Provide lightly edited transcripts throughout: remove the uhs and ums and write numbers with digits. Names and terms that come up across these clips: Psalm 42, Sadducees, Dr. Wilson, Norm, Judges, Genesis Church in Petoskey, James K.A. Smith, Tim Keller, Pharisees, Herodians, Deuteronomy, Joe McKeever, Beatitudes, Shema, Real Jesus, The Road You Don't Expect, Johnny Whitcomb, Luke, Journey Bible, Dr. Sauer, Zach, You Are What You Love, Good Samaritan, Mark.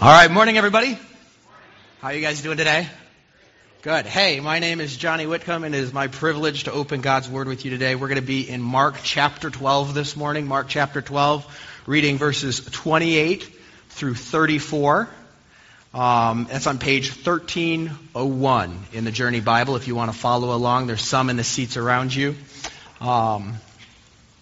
All right, morning, everybody. How are you guys doing today? Good. Hey, my name is Johnny Whitcomb, and it is my privilege to open God's Word with you today. We're going to be in Mark chapter 12 this morning, Mark chapter 12, reading verses 28 through 34. That's on page 1301 in the Journey Bible, if you want to follow along. There's some in the seats around you. But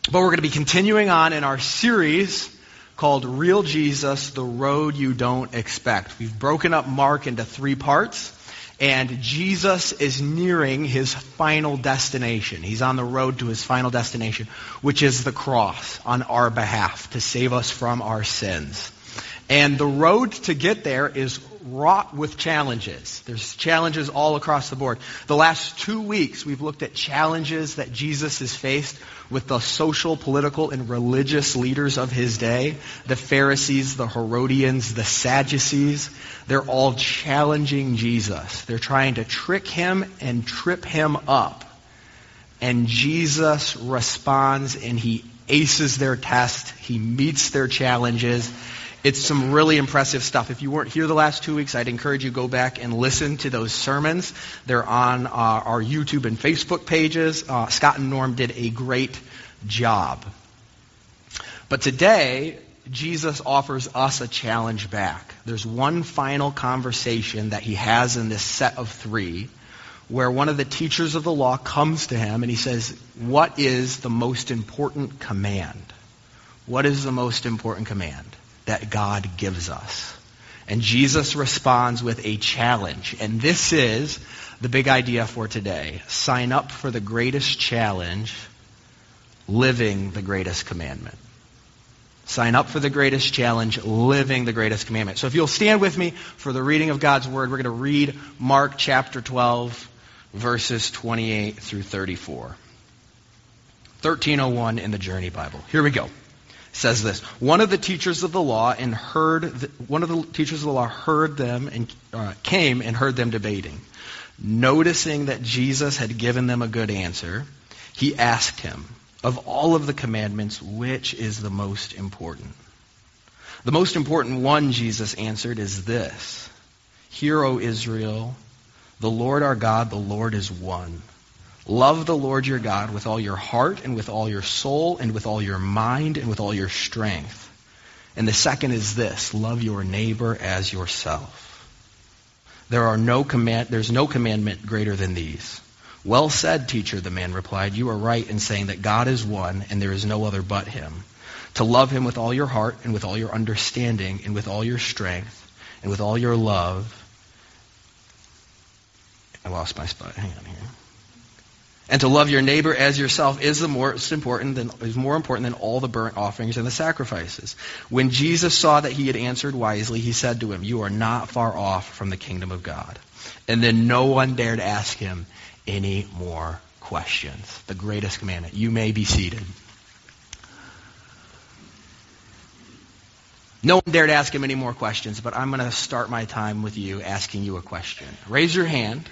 we're going to be continuing on in our series called Real Jesus, The Road You Don't Expect. We've broken up Mark into three parts, and Jesus is nearing his final destination. He's on the road to his final destination, which is the cross on our behalf to save us from our sins. And the road to get there is wrought with challenges. There's challenges all across the board. The last 2 weeks, we've looked at challenges that Jesus has faced with the social, political, and religious leaders of his day. The Pharisees, the Herodians, the Sadducees. They're all challenging Jesus. They're trying to trick him and trip him up. And Jesus responds, and he aces their test. He meets their challenges. It's some really impressive stuff. If you weren't here the last 2 weeks, I'd encourage you to go back and listen to those sermons. They're on our YouTube and Facebook pages. Scott and Norm did a great job. But today, Jesus offers us a challenge back. There's one final conversation that he has in this set of three where one of the teachers of the law comes to him and he says, "What is the most important command? What is the most important command that God gives us?" And Jesus responds with a challenge. And this is the big idea for today. Sign up for the greatest challenge, living the greatest commandment. Sign up for the greatest challenge, living the greatest commandment. So if you'll stand with me for the reading of God's Word, we're going to read Mark chapter 12, verses 28 through 34. 1301 in the Journey Bible. Here we go. Says this: one of the teachers of the law heard them and came and heard them debating. Noticing that Jesus had given them a good answer, he asked him, "Of all of the commandments, which is the most important?" "The most important one," Jesus answered, "is this: Hear, O Israel, the Lord our God, the Lord is one. Love the Lord your God with all your heart and with all your soul and with all your mind and with all your strength. And the second is this: love your neighbor as yourself. There's no commandment greater than these." "Well said, teacher," the man replied. "You are right in saying that God is one and there is no other but him. To love him with all your heart and with all your understanding and with all your strength and with all your love." I lost my spot. Hang on here. "And to love your neighbor as yourself is more important than all the burnt offerings and the sacrifices." When Jesus saw that he had answered wisely, he said to him, "You are not far off from the kingdom of God." And then no one dared ask him any more questions. The greatest commandment. You may be seated. No one dared ask him any more questions, but I'm going to start my time with you asking you a question. Raise your hand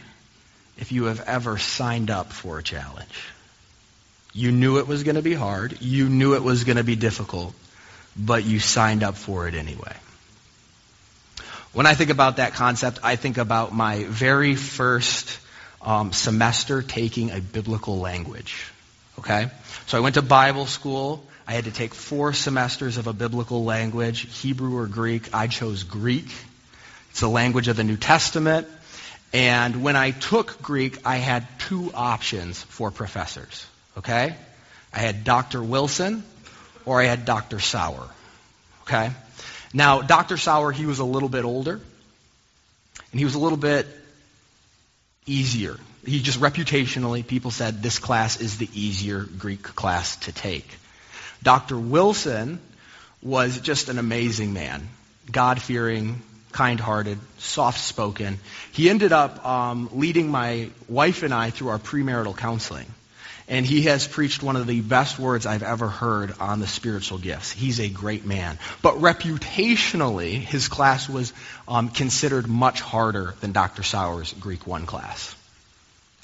if you have ever signed up for a challenge. You knew it was going to be hard. You knew it was going to be difficult, but you signed up for it anyway. When I think about that concept, I think about my very first semester taking a biblical language. Okay? So I went to Bible school. I had to take 4 semesters of a biblical language, Hebrew or Greek. I chose Greek. It's the language of the New Testament. And when I took Greek, I had 2 options for professors, okay? I had Dr. Wilson or I had Dr. Sauer, okay? Now, Dr. Sauer, he was a little bit older, and he was a little bit easier. He just reputationally, people said, this class is the easier Greek class to take. Dr. Wilson was just an amazing man, God-fearing, kind-hearted, soft-spoken. He ended up leading my wife and I through our premarital counseling. And he has preached one of the best words I've ever heard on the spiritual gifts. He's a great man. But reputationally, his class was considered much harder than Dr. Sauer's Greek 1 class.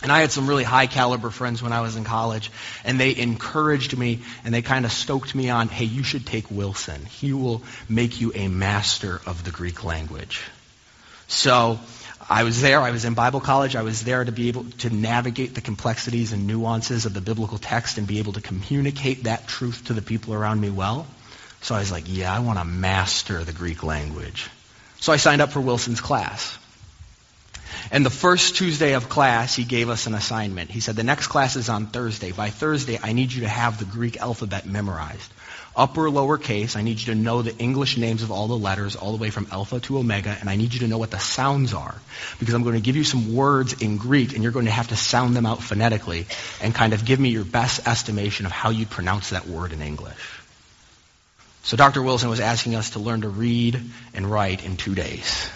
And I had some really high caliber friends when I was in college, and they encouraged me and they kind of stoked me on, hey, you should take Wilson. He will make you a master of the Greek language. So I was there. I was in Bible college. I was there to be able to navigate the complexities and nuances of the biblical text and be able to communicate that truth to the people around me well. So I was like, yeah, I want to master the Greek language. So I signed up for Wilson's class. And the first Tuesday of class, he gave us an assignment. He said, the next class is on Thursday. By Thursday, I need you to have the Greek alphabet memorized. Upper, lowercase, I need you to know the English names of all the letters, all the way from alpha to omega, and I need you to know what the sounds are. Because I'm going to give you some words in Greek, and you're going to have to sound them out phonetically and kind of give me your best estimation of how you pronounce that word in English. So Dr. Wilson was asking us to learn to read and write in 2 days.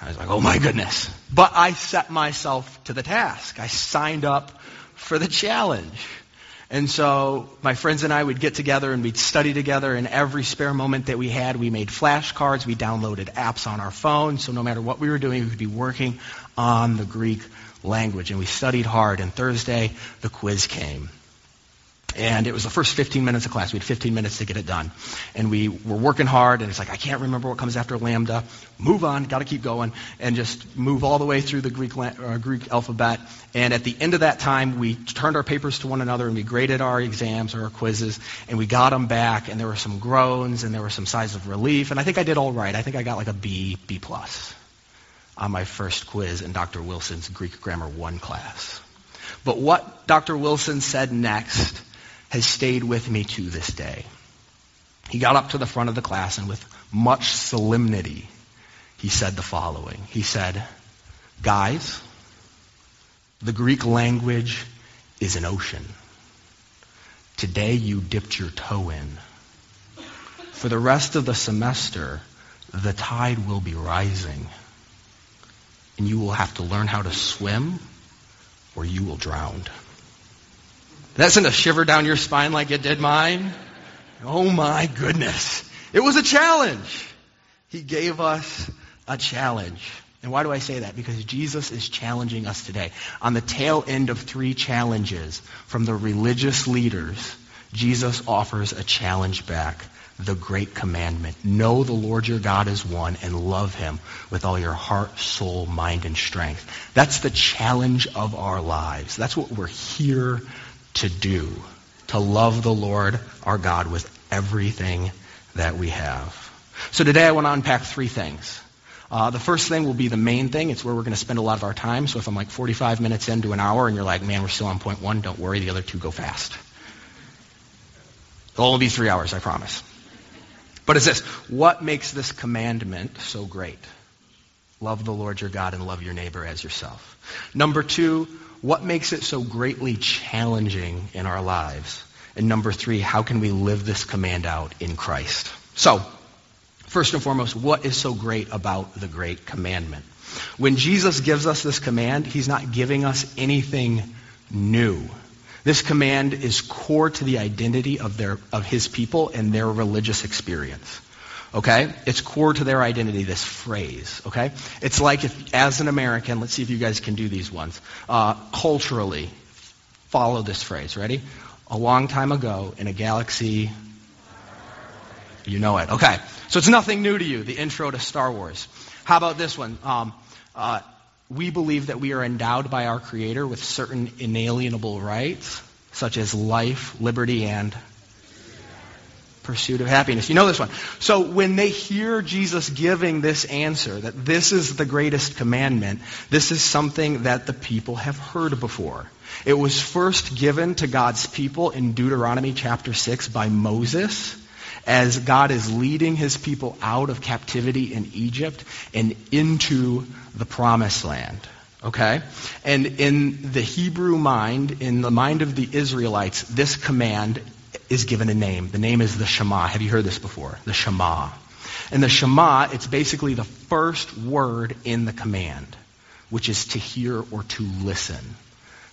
I was like, oh my goodness. But I set myself to the task. I signed up for the challenge. And so my friends and I would get together and we'd study together, and every spare moment that we had, we made flashcards, we downloaded apps on our phone, so no matter what we were doing, we would be working on the Greek language. And we studied hard, and Thursday, the quiz came. And it was the first 15 minutes of class. We had 15 minutes to get it done. And we were working hard, and it's like, I can't remember what comes after lambda. Move on, got to keep going, and just move all the way through the Greek alphabet. And at the end of that time, we turned our papers to one another, and we graded our exams or our quizzes, and we got them back, and there were some groans, and there were some sighs of relief. And I think I did all right. I think I got like a B, B+ on my first quiz in Dr. Wilson's Greek Grammar 1 class. But what Dr. Wilson said next has stayed with me to this day. He got up to the front of the class, and with much solemnity, he said the following. He said, guys, the Greek language is an ocean. Today you dipped your toe in. For the rest of the semester, the tide will be rising, and you will have to learn how to swim or you will drown. That sent a shiver down your spine like it did mine. Oh my goodness. It was a challenge. He gave us a challenge. And why do I say that? Because Jesus is challenging us today. On the tail end of 3 challenges from the religious leaders, Jesus offers a challenge back. The great commandment. Know the Lord your God is one and love him with all your heart, soul, mind, and strength. That's the challenge of our lives. That's what we're here to do, to love the Lord our God with everything that we have. So today I want to unpack 3 things. The first thing will be the main thing. It's where we're going to spend a lot of our time. So if I'm like 45 minutes into an hour and you're like, man, we're still on point 1, don't worry, the other 2 go fast. It'll only be 3 hours, I promise. But it's this: what makes this commandment so great? Love the Lord your God and love your neighbor as yourself. Number 2, what makes it so greatly challenging in our lives? And number 3, how can we live this command out in Christ? So, first and foremost, what is so great about the great commandment? When Jesus gives us this command, he's not giving us anything new. This command is core to the identity of his people and their religious experience. Okay? It's core to their identity, this phrase. Okay? It's like if, as an American, let's see if you guys can do these ones. Culturally, follow this phrase. Ready? A long time ago, in a galaxy... You know it. Okay. So it's nothing new to you, the intro to Star Wars. How about this one? We believe that we are endowed by our Creator with certain inalienable rights, such as life, liberty, and... pursuit of happiness. You know this one. So when they hear Jesus giving this answer, that this is the greatest commandment, this is something that the people have heard before. It was first given to God's people in Deuteronomy chapter 6 by Moses, as God is leading his people out of captivity in Egypt and into the promised land. Okay? And in the Hebrew mind, in the mind of the Israelites, this command is given a name. The name is the Shema. Have you heard this before? The Shema. And the Shema, it's basically the first word in the command, which is to hear or to listen.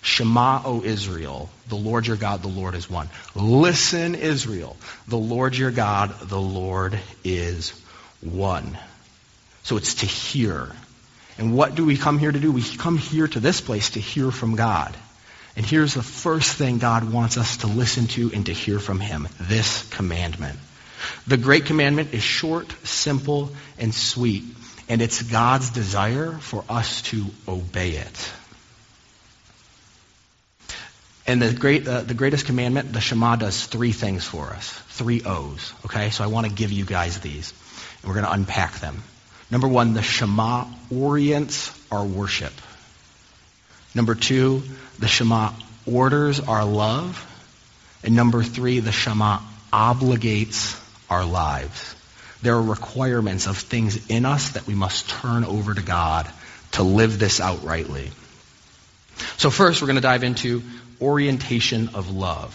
Shema, O Israel, the Lord your God, the Lord is one. Listen, Israel, the Lord your God, the Lord is one. So it's to hear. And what do we come here to do? We come here to this place to hear from God. And here's the first thing God wants us to listen to and to hear from him, this commandment. The great commandment is short, simple, and sweet. And it's God's desire for us to obey it. And the greatest commandment, the Shema, does three things for us. Three O's. Okay? So I want to give you guys these. And we're going to unpack them. Number one, the Shema orients our worship. Number two, the Shema orders our love. And number three, the Shema obligates our lives. There are requirements of things in us that we must turn over to God to live this out rightly. So first, we're going to dive into orientation of love.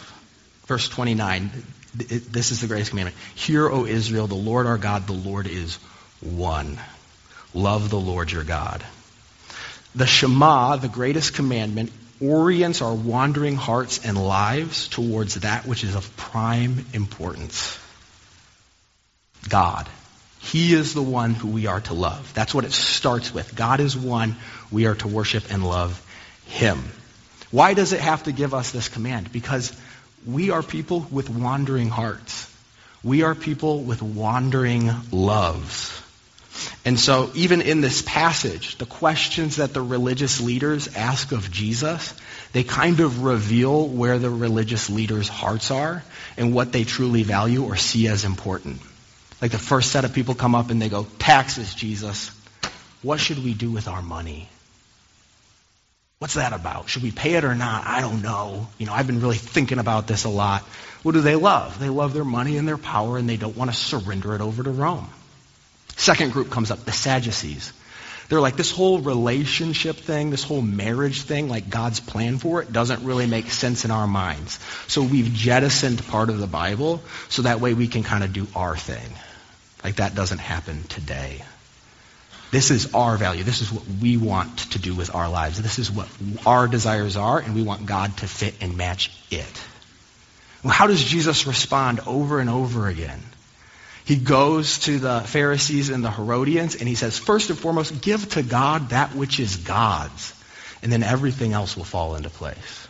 Verse 29, this is the greatest commandment. Hear, O Israel, the Lord our God, the Lord is one. Love the Lord your God. The Shema, the greatest commandment, orients our wandering hearts and lives towards that which is of prime importance. God. He is the one who we are to love. That's what it starts with. God is one. We are to worship and love him. Why does it have to give us this command? Because we are people with wandering hearts. We are people with wandering loves. And so even in this passage, the questions that the religious leaders ask of Jesus, they kind of reveal where the religious leaders' hearts are and what they truly value or see as important. Like the first set of people come up and they go, taxes, Jesus. What should we do with our money? What's that about? Should we pay it or not? I don't know. I've been really thinking about this a lot. What do they love? They love their money and their power, and they don't want to surrender it over to Rome. Second group comes up, the Sadducees. They're like, this whole relationship thing, this whole marriage thing, like God's plan for it, doesn't really make sense in our minds. So we've jettisoned part of the Bible so that way we can kind of do our thing. Like that doesn't happen today. This is our value. This is what we want to do with our lives. This is what our desires are, and we want God to fit and match it. Well, how does Jesus respond over and over again? He goes to the Pharisees and the Herodians, and he says, first and foremost, give to God that which is God's, and then everything else will fall into place.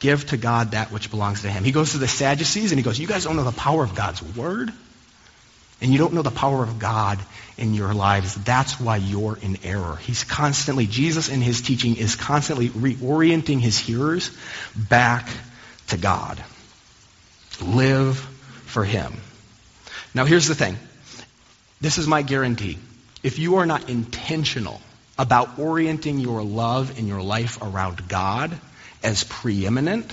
Give to God that which belongs to him. He goes to the Sadducees, and he goes, you guys don't know the power of God's word? And you don't know the power of God in your lives. That's why you're in error. Jesus in his teaching is constantly reorienting his hearers back to God. Live for him. Now here's the thing. This is my guarantee. If you are not intentional about orienting your love and your life around God as preeminent,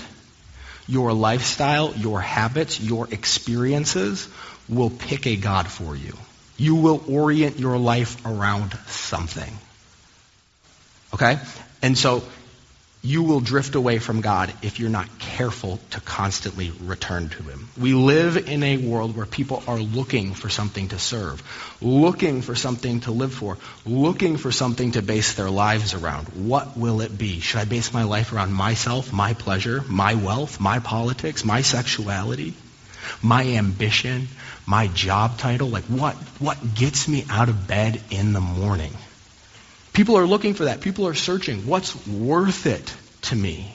your lifestyle, your habits, your experiences will pick a God for you. You will orient your life around something. Okay? And so you will drift away from God if you're not careful to constantly return to him. We live in a world where people are looking for something to serve, looking for something to live for, looking for something to base their lives around. What will it be? Should I base my life around myself, my pleasure, my wealth, my politics, my sexuality, my ambition, my job title? Like what gets me out of bed in the morning? People are looking for that. People are searching. What's worth it to me?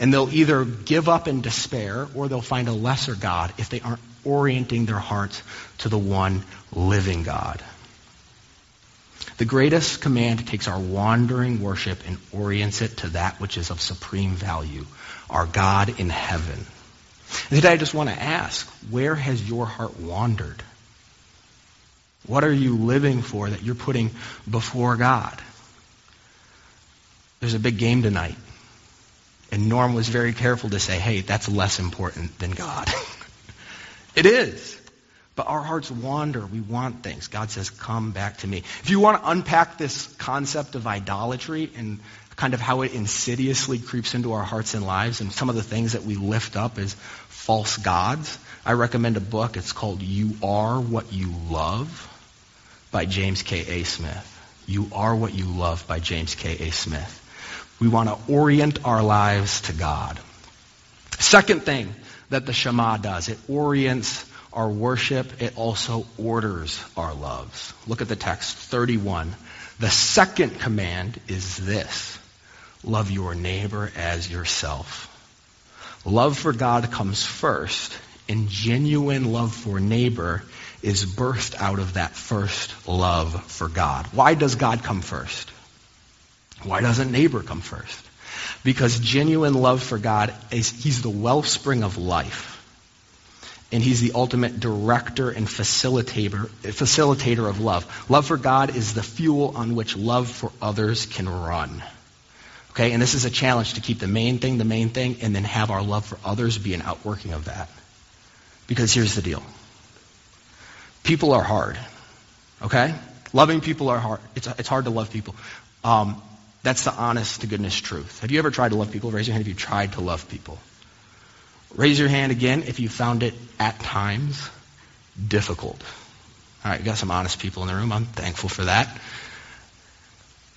And they'll either give up in despair or they'll find a lesser God if they aren't orienting their hearts to the one living God. The greatest command takes our wandering worship and orients it to that which is of supreme value, our God in heaven. And today I just want to ask, where has your heart wandered? What are you living for that you're putting before God? There's a big game tonight. And Norm was very careful to say, hey, that's less important than God. It is. But our hearts wander. We want things. God says, come back to me. If you want to unpack this concept of idolatry and kind of how it insidiously creeps into our hearts and lives, and some of the things that we lift up as false gods, I recommend a book. It's called You Are What You Love by James K.A. Smith. You Are What You Love by James K.A. Smith. We want to orient our lives to God. Second thing that the Shema does, it orients our worship, it also orders our loves. Look at the text, 31. The second command is this: love your neighbor as yourself. Love for God comes first, and genuine love for neighbor is birthed out of that first love for God. Why does God come first? Why doesn't neighbor come first? Because genuine love for God is, he's the wellspring of life. And he's the ultimate director and facilitator of love. Love for God is the fuel on which love for others can run. Okay, and this is a challenge to keep the main thing, and then have our love for others be an outworking of that. Because here's the deal. People are hard. Okay? Loving people are hard. It's hard to love people. That's the honest to goodness truth. Have you ever tried to love people? Raise your hand if you tried to love people. Raise your hand again if you found it at times difficult. All right, you got some honest people in the room. I'm thankful for that.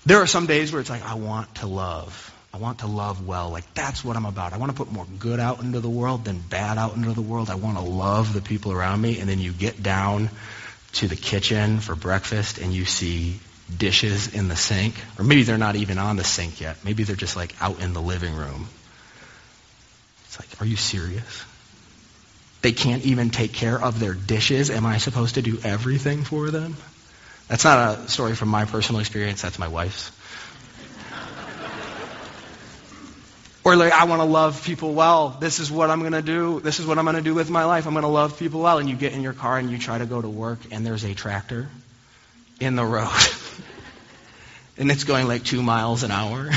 There are some days where it's like, I want to love. I want to love well. Like, that's what I'm about. I want to put more good out into the world than bad out into the world. I want to love the people around me. And then you get down to the kitchen for breakfast and you see dishes in the sink. Or maybe they're not even on the sink yet. Maybe they're just like out in the living room. It's like, are you serious? They can't even take care of their dishes. Am I supposed to do everything for them? That's not a story from my personal experience. That's my wife's. Or like, I want to love people well. This is what I'm going to do. This is what I'm going to do with my life. I'm going to love people well. And you get in your car and you try to go to work and there's a tractor in the road. And it's going like 2 miles an hour.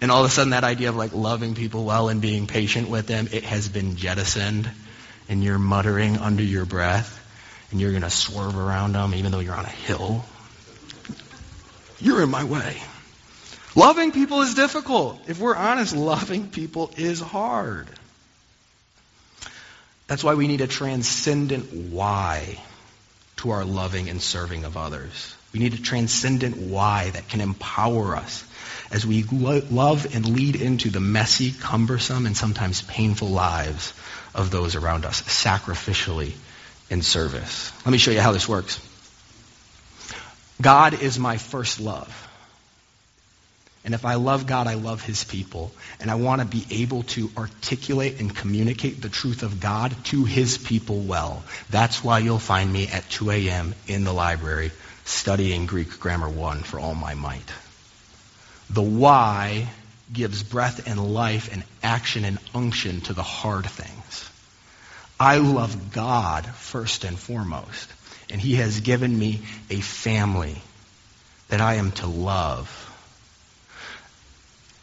And all of a sudden that idea of like loving people well and being patient with them, it has been jettisoned, and you're muttering under your breath and you're going to swerve around them even though you're on a hill. You're in my way. Loving people is difficult. If we're honest, loving people is hard. That's why we need a transcendent why to our loving and serving of others. We need a transcendent why that can empower us as we love and lead into the messy, cumbersome, and sometimes painful lives of those around us, sacrificially in service. Let me show you how this works. God is my first love. And if I love God, I love his people. And I want to be able to articulate and communicate the truth of God to his people well. That's why you'll find me at 2 a.m. in the library studying Greek Grammar 1 for all my might. The why gives breath and life and action and unction to the hard things. I love God first and foremost, and he has given me a family that I am to love.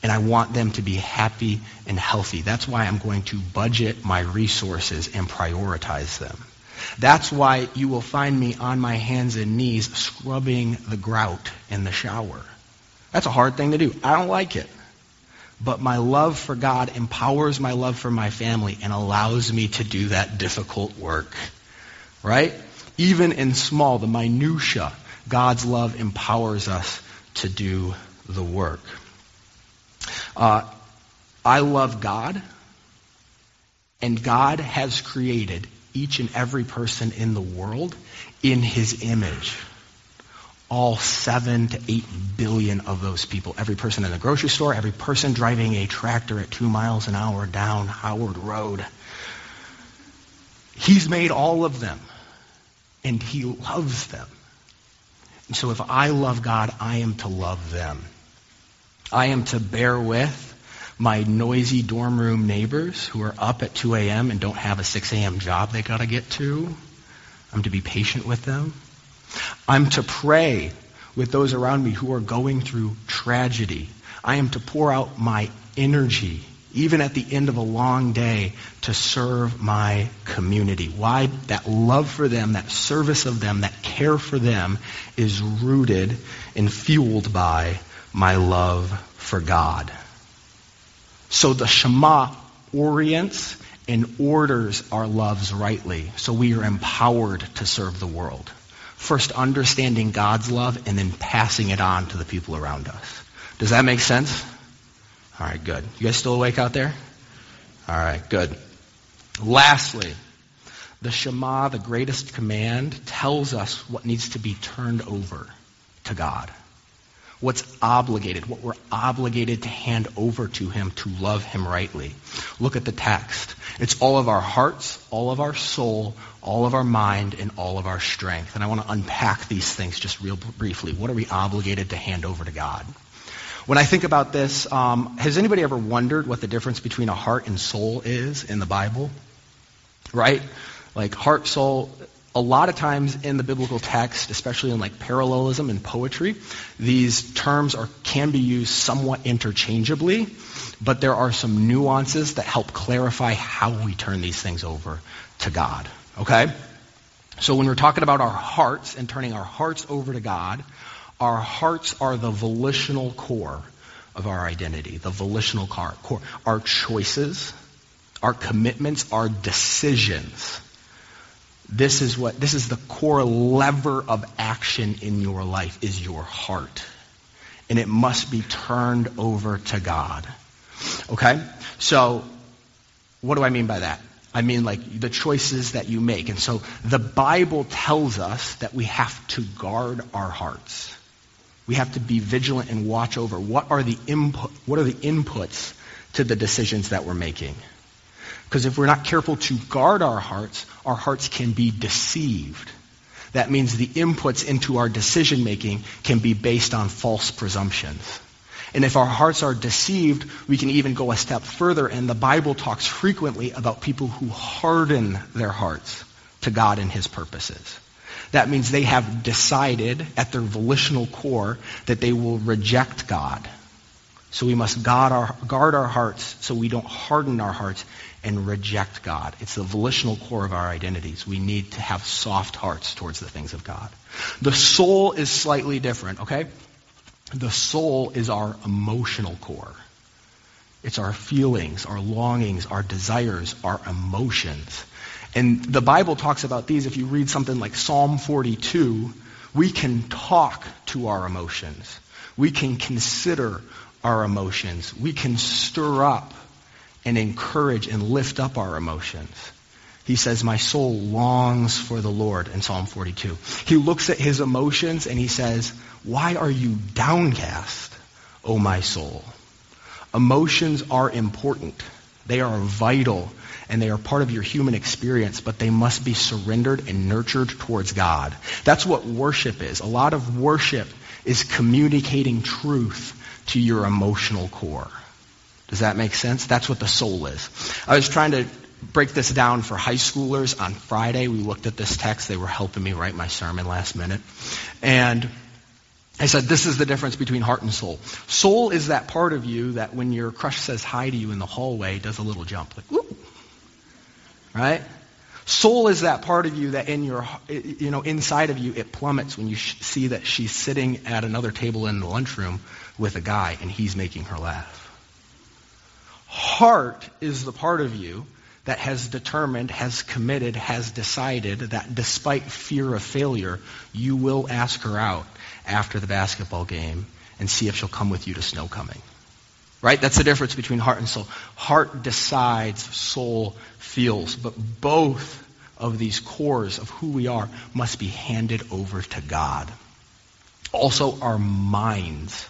And I want them to be happy and healthy. That's why I'm going to budget my resources and prioritize them. That's why you will find me on my hands and knees scrubbing the grout in the shower. That's a hard thing to do. I don't like it. But my love for God empowers my love for my family and allows me to do that difficult work. Right? Even in small, the minutia, God's love empowers us to do the work. I love God, and God has created each and every person in the world in his image. All 7 to 8 billion of those people. Every person in the grocery store, every person driving a tractor at 2 miles an hour down Howard Road. He's made all of them, and he loves them. And so if I love God, I am to love them. I am to bear with my noisy dorm room neighbors who are up at 2 a.m. and don't have a 6 a.m. job they got to get to. I'm to be patient with them. I'm to pray with those around me who are going through tragedy. I am to pour out my energy, even at the end of a long day, to serve my community. Why? That love for them, that service of them, that care for them is rooted and fueled by my love for God. So the Shema orients and orders our loves rightly, so we are empowered to serve the world. First understanding God's love and then passing it on to the people around us. Does that make sense? All right, good. You guys still awake out there? All right, good. Lastly, The Shema, the greatest command, tells us what needs to be turned over to God. What's obligated, what we're obligated to hand over to him to love him rightly. Look at the text. It's all of our hearts, all of our soul, all of our mind, and all of our strength. And I want to unpack these things just real briefly. What are we obligated to hand over to God? When I think about this, has anybody ever wondered what the difference between a heart and soul is in the Bible? Right? Like heart, soul. A lot of times in the biblical text, especially in like parallelism and poetry, these terms can be used somewhat interchangeably, but there are some nuances that help clarify how we turn these things over to God, okay? So when we're talking about our hearts and turning our hearts over to God, our hearts are the volitional core of our identity, the volitional core. Our choices, our commitments, our decisions. This is the core lever of action in your life, is your heart. And it must be turned over to God. Okay? So what do I mean by that? I mean like the choices that you make. And so the Bible tells us that we have to guard our hearts. We have to be vigilant and watch over what are the inputs to the decisions that we're making. Because if we're not careful to guard our hearts can be deceived. That means the inputs into our decision-making can be based on false presumptions. And if our hearts are deceived, we can even go a step further, and the Bible talks frequently about people who harden their hearts to God and his purposes. That means they have decided at their volitional core that they will reject God. So we must guard our hearts so we don't harden our hearts and reject God. It's the volitional core of our identities. We need to have soft hearts towards the things of God. The soul is slightly different, okay? The soul is our emotional core. It's our feelings, our longings, our desires, our emotions. And the Bible talks about these. If you read something like Psalm 42, we can talk to our emotions. We can consider our emotions. We can stir up and encourage and lift up our emotions. He says, my soul longs for the Lord in Psalm 42. He looks at his emotions and he says, why are you downcast, O my soul? Emotions are important. They are vital and they are part of your human experience, but they must be surrendered and nurtured towards God. That's what worship is. A lot of worship is communicating truth to your emotional core. Does that make sense? That's what the soul is. I was trying to break this down for high schoolers on Friday. We looked at this text. They were helping me write my sermon last minute. And I said, this is the difference between heart and soul. Soul is that part of you that when your crush says hi to you in the hallway, does a little jump. Like, whoop. Right? Soul is that part of you that inside of you, it plummets when you see that she's sitting at another table in the lunchroom with a guy and he's making her laugh. Heart is the part of you that has determined, has committed, has decided that despite fear of failure, you will ask her out after the basketball game and see if she'll come with you to snow coming. Right? That's the difference between heart and soul. Heart decides, soul feels. But both of these cores of who we are must be handed over to God. Also, our minds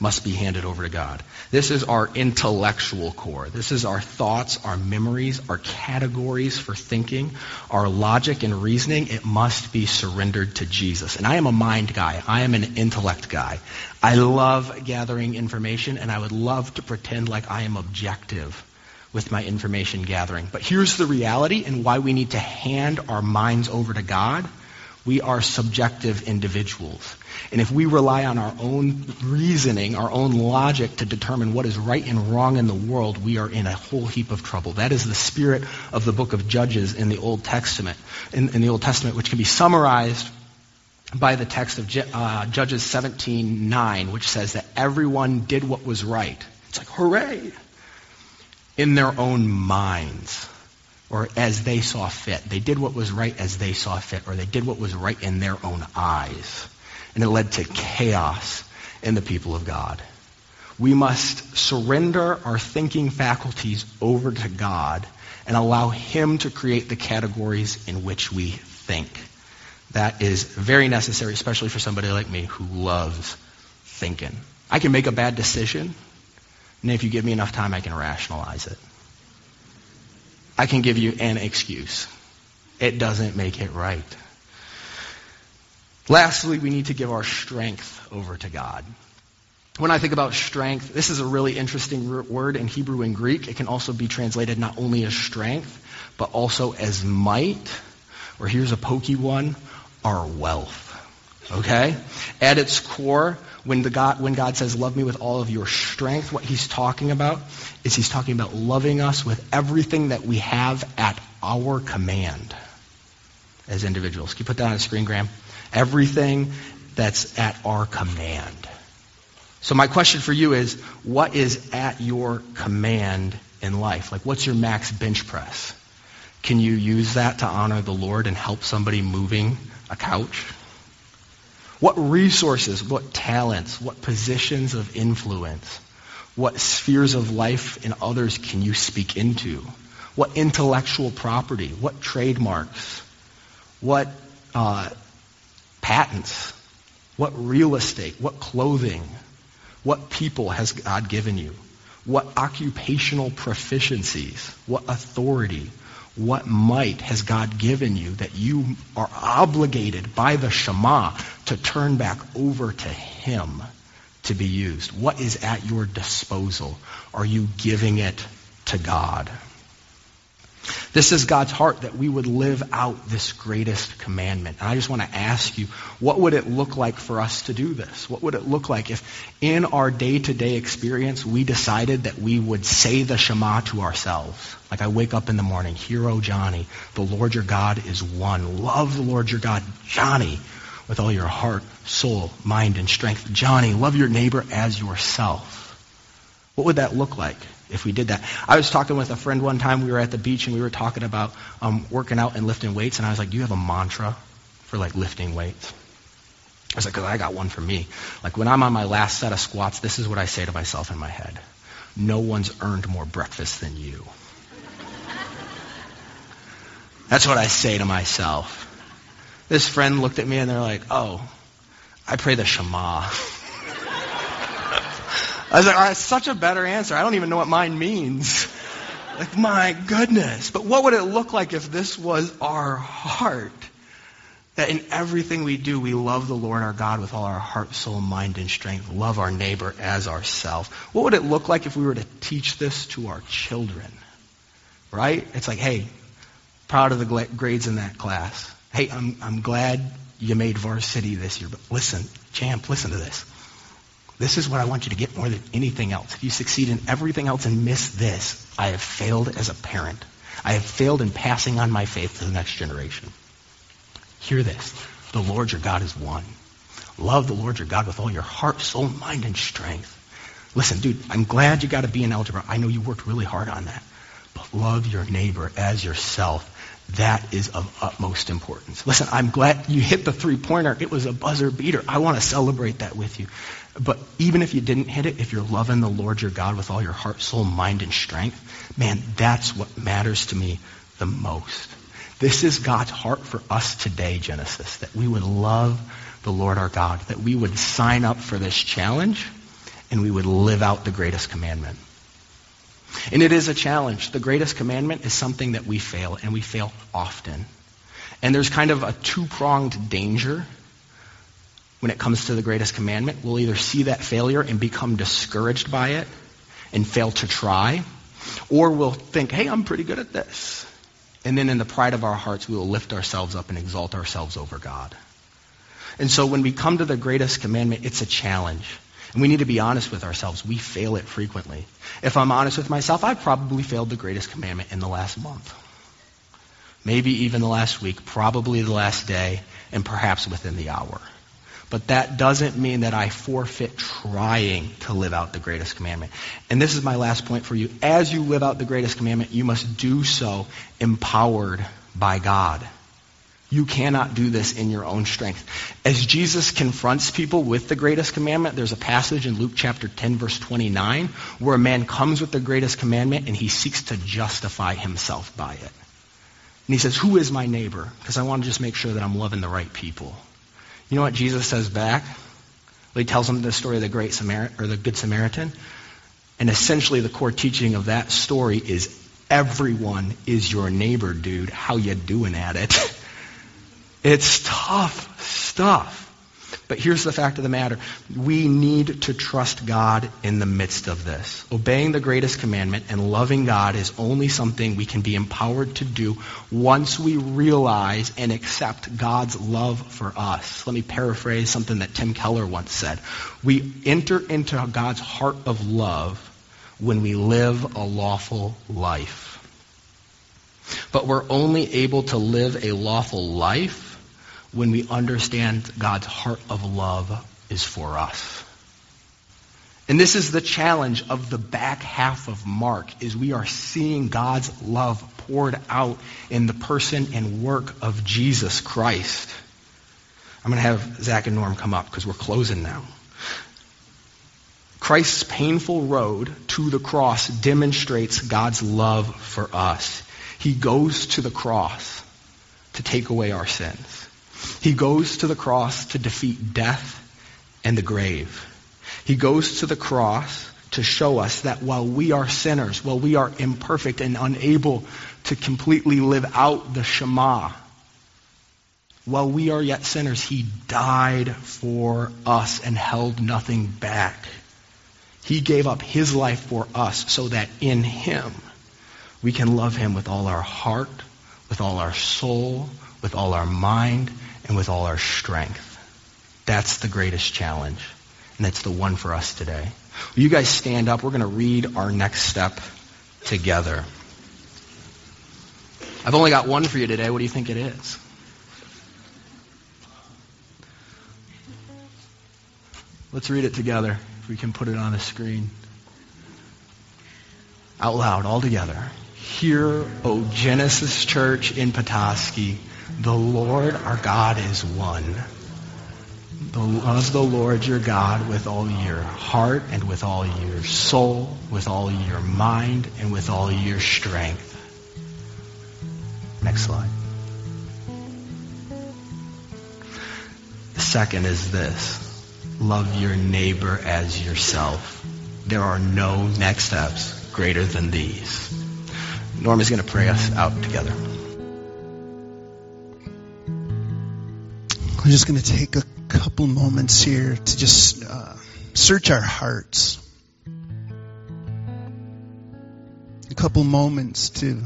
must be handed over to God. This is our intellectual core. This is our thoughts, our memories, our categories for thinking, our logic and reasoning. It must be surrendered to Jesus. And I am a mind guy. I am an intellect guy. I love gathering information, and I would love to pretend like I am objective with my information gathering. But here's the reality and why we need to hand our minds over to God. We are subjective individuals. And if we rely on our own reasoning, our own logic to determine what is right and wrong in the world, we are in a whole heap of trouble. That is the spirit of the book of Judges in the Old Testament, in the Old Testament, which can be summarized by the text of Judges 17:9, which says that everyone did what was right. It's like, hooray! In their own minds. Or as they saw fit. They did what was right as they saw fit, or they did what was right in their own eyes. And it led to chaos in the people of God. We must surrender our thinking faculties over to God and allow Him to create the categories in which we think. That is very necessary, especially for somebody like me who loves thinking. I can make a bad decision, and if you give me enough time, I can rationalize it. I can give you an excuse. It doesn't make it right. Lastly, we need to give our strength over to God. When I think about strength, this is a really interesting word in Hebrew and Greek. It can also be translated not only as strength, but also as might, or here's a pokey one, our wealth. Okay? At its core, when God says, love me with all of your strength, what he's talking about is he's talking about loving us with everything that we have at our command as individuals. Can you put that on the screen, Graham? Everything that's at our command. So my question for you is, what is at your command in life? Like, what's your max bench press? Can you use that to honor the Lord and help somebody moving a couch? What resources, what talents, what positions of influence, what spheres of life in others can you speak into? What intellectual property, what trademarks, what patents, what real estate, what clothing, what people has God given you? What occupational proficiencies, what authority, what might has God given you that you are obligated by the Shema to turn back over to Him to be used? What is at your disposal? Are you giving it to God? This is God's heart, that we would live out this greatest commandment. And I just want to ask you, what would it look like for us to do this? What would it look like if in our day-to-day experience we decided that we would say the Shema to ourselves? Like, I wake up in the morning, hear, O Johnny, the Lord your God is one. Love the Lord your God, Johnny, with all your heart, soul, mind, and strength. Johnny, love your neighbor as yourself. What would that look like if we did that? I was talking with a friend one time. We were at the beach, and we were talking about working out and lifting weights. And I was like, do you have a mantra for, like, lifting weights? I was like, because I got one for me. Like, when I'm on my last set of squats, this is what I say to myself in my head. No one's earned more breakfast than you. That's what I say to myself. This friend looked at me, and they're like, oh, I pray the Shema. I was like, oh, that's such a better answer. I don't even know what mine means. Like, my goodness. But what would it look like if this was our heart? That in everything we do, we love the Lord our God with all our heart, soul, mind, and strength. Love our neighbor as ourselves. What would it look like if we were to teach this to our children? Right? It's like, hey, proud of the grades in that class. Hey, I'm glad you made varsity this year. But listen, champ, listen to this. This is what I want you to get more than anything else. If you succeed in everything else and miss this, I have failed as a parent. I have failed in passing on my faith to the next generation. Hear this. The Lord your God is one. Love the Lord your God with all your heart, soul, mind, and strength. Listen, dude, I'm glad you got to be in algebra. I know you worked really hard on that. But love your neighbor as yourself. That is of utmost importance. Listen, I'm glad you hit the three-pointer. It was a buzzer beater. I want to celebrate that with you. But even if you didn't hit it, if you're loving the Lord your God with all your heart, soul, mind, and strength, man, that's what matters to me the most. This is God's heart for us today, Genesis, that we would love the Lord our God, that we would sign up for this challenge, and we would live out the greatest commandment. And it is a challenge. The greatest commandment is something that we fail, and we fail often. And there's kind of a two-pronged danger when it comes to the greatest commandment. We'll either see that failure and become discouraged by it and fail to try, or we'll think, hey, I'm pretty good at this. And then in the pride of our hearts, we will lift ourselves up and exalt ourselves over God. And so when we come to the greatest commandment, it's a challenge. And we need to be honest with ourselves. We fail it frequently. If I'm honest with myself, I've probably failed the greatest commandment in the last month. Maybe even the last week, probably the last day, and perhaps within the hour. But that doesn't mean that I forfeit trying to live out the greatest commandment. And this is my last point for you. As you live out the greatest commandment, you must do so empowered by God. You cannot do this in your own strength. As Jesus confronts people with the greatest commandment, there's a passage in Luke chapter 10, verse 29, where a man comes with the greatest commandment and he seeks to justify himself by it. And he says, who is my neighbor? Because I want to just make sure that I'm loving the right people. You know what Jesus says back? He tells him the story of the Great Samaritan, or the Good Samaritan. And essentially the core teaching of that story is everyone is your neighbor, dude. How you doing at it? It's tough stuff. But here's the fact of the matter. We need to trust God in the midst of this. Obeying the greatest commandment and loving God is only something we can be empowered to do once we realize and accept God's love for us. Let me paraphrase something that Tim Keller once said. We enter into God's heart of love when we live a lawful life. But we're only able to live a lawful life when we understand God's heart of love is for us. And this is the challenge of the back half of Mark, is we are seeing God's love poured out in the person and work of Jesus Christ. I'm going to have Zach and Norm come up because we're closing now. Christ's painful road to the cross demonstrates God's love for us. He goes to the cross to take away our sins. He goes to the cross to defeat death and the grave. He goes to the cross to show us that while we are sinners, while we are imperfect and unable to completely live out the Shema, while we are yet sinners, he died for us and held nothing back. He gave up his life for us so that in him we can love him with all our heart, with all our soul, with all our mind, and with all our strength. That's the greatest challenge, and that's the one for us today. Will you guys stand up? We're going to read our next step together. I've only got one for you today. What do you think it is? Let's read it together, if we can put it on the screen. Out loud, all together. Hear, O Genesis Church in Petoskey, the Lord our God is one. Love the Lord your God with all your heart and with all your soul, with all your mind and with all your strength. Next slide. The second is this. Love your neighbor as yourself. There are no next steps greater than these. Norm is going to pray us out together. We're just going to take a couple moments here to just search our hearts. A couple moments to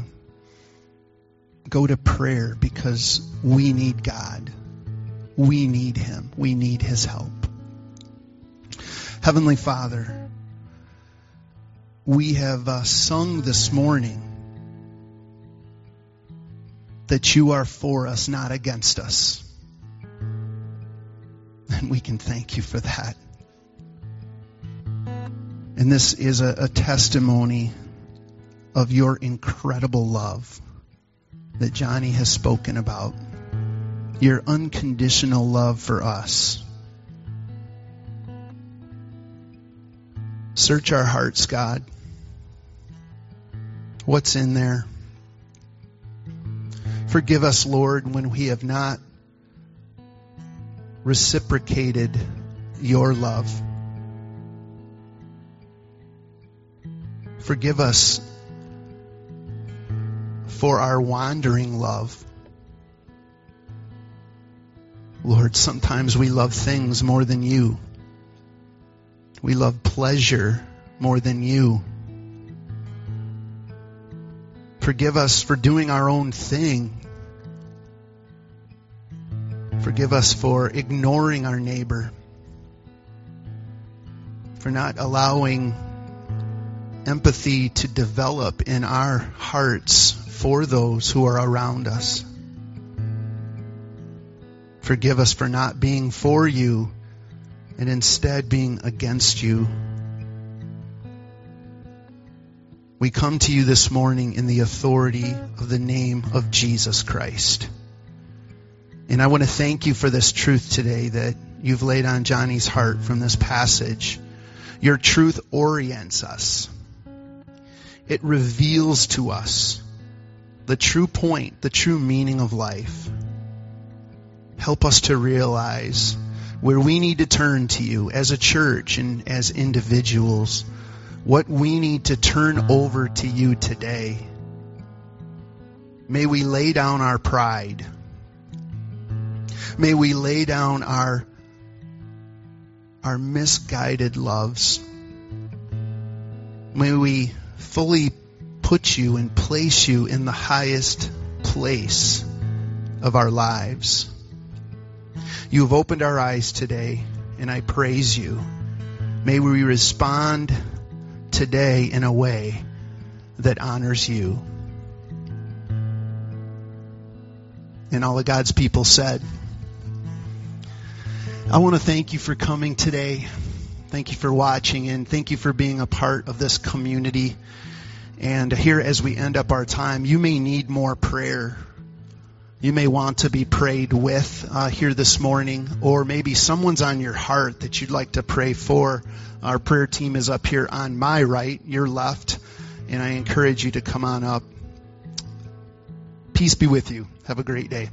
go to prayer because we need God. We need him. We need his help. Heavenly Father, we have sung this morning that you are for us, not against us. And we can thank you for that. And this is a testimony of your incredible love that Johnny has spoken about. Your unconditional love for us. Search our hearts, God. What's in there? Forgive us, Lord, when we have not reciprocated your love. Forgive us for our wandering love. Lord, sometimes we love things more than you. We love pleasure more than you. Forgive us for doing our own thing. Forgive us for ignoring our neighbor, for not allowing empathy to develop in our hearts for those who are around us. Forgive us for not being for you and instead being against you. We come to you this morning in the authority of the name of Jesus Christ. And I want to thank you for this truth today that you've laid on Johnny's heart from this passage. Your truth orients us. It reveals to us the true point, the true meaning of life. Help us to realize where we need to turn to you as a church and as individuals, what we need to turn over to you today. May we lay down our pride. May we lay down our misguided loves. May we fully put you and place you in the highest place of our lives. You have opened our eyes today, and I praise you. May we respond today in a way that honors you. And all of God's people said, I want to thank you for coming today. Thank you for watching, and thank you for being a part of this community. And here, as we end up our time, you may need more prayer. You may want to be prayed with here this morning, or maybe someone's on your heart that you'd like to pray for. Our prayer team is up here on my right, your left, and I encourage you to come on up. Peace be with you. Have a great day.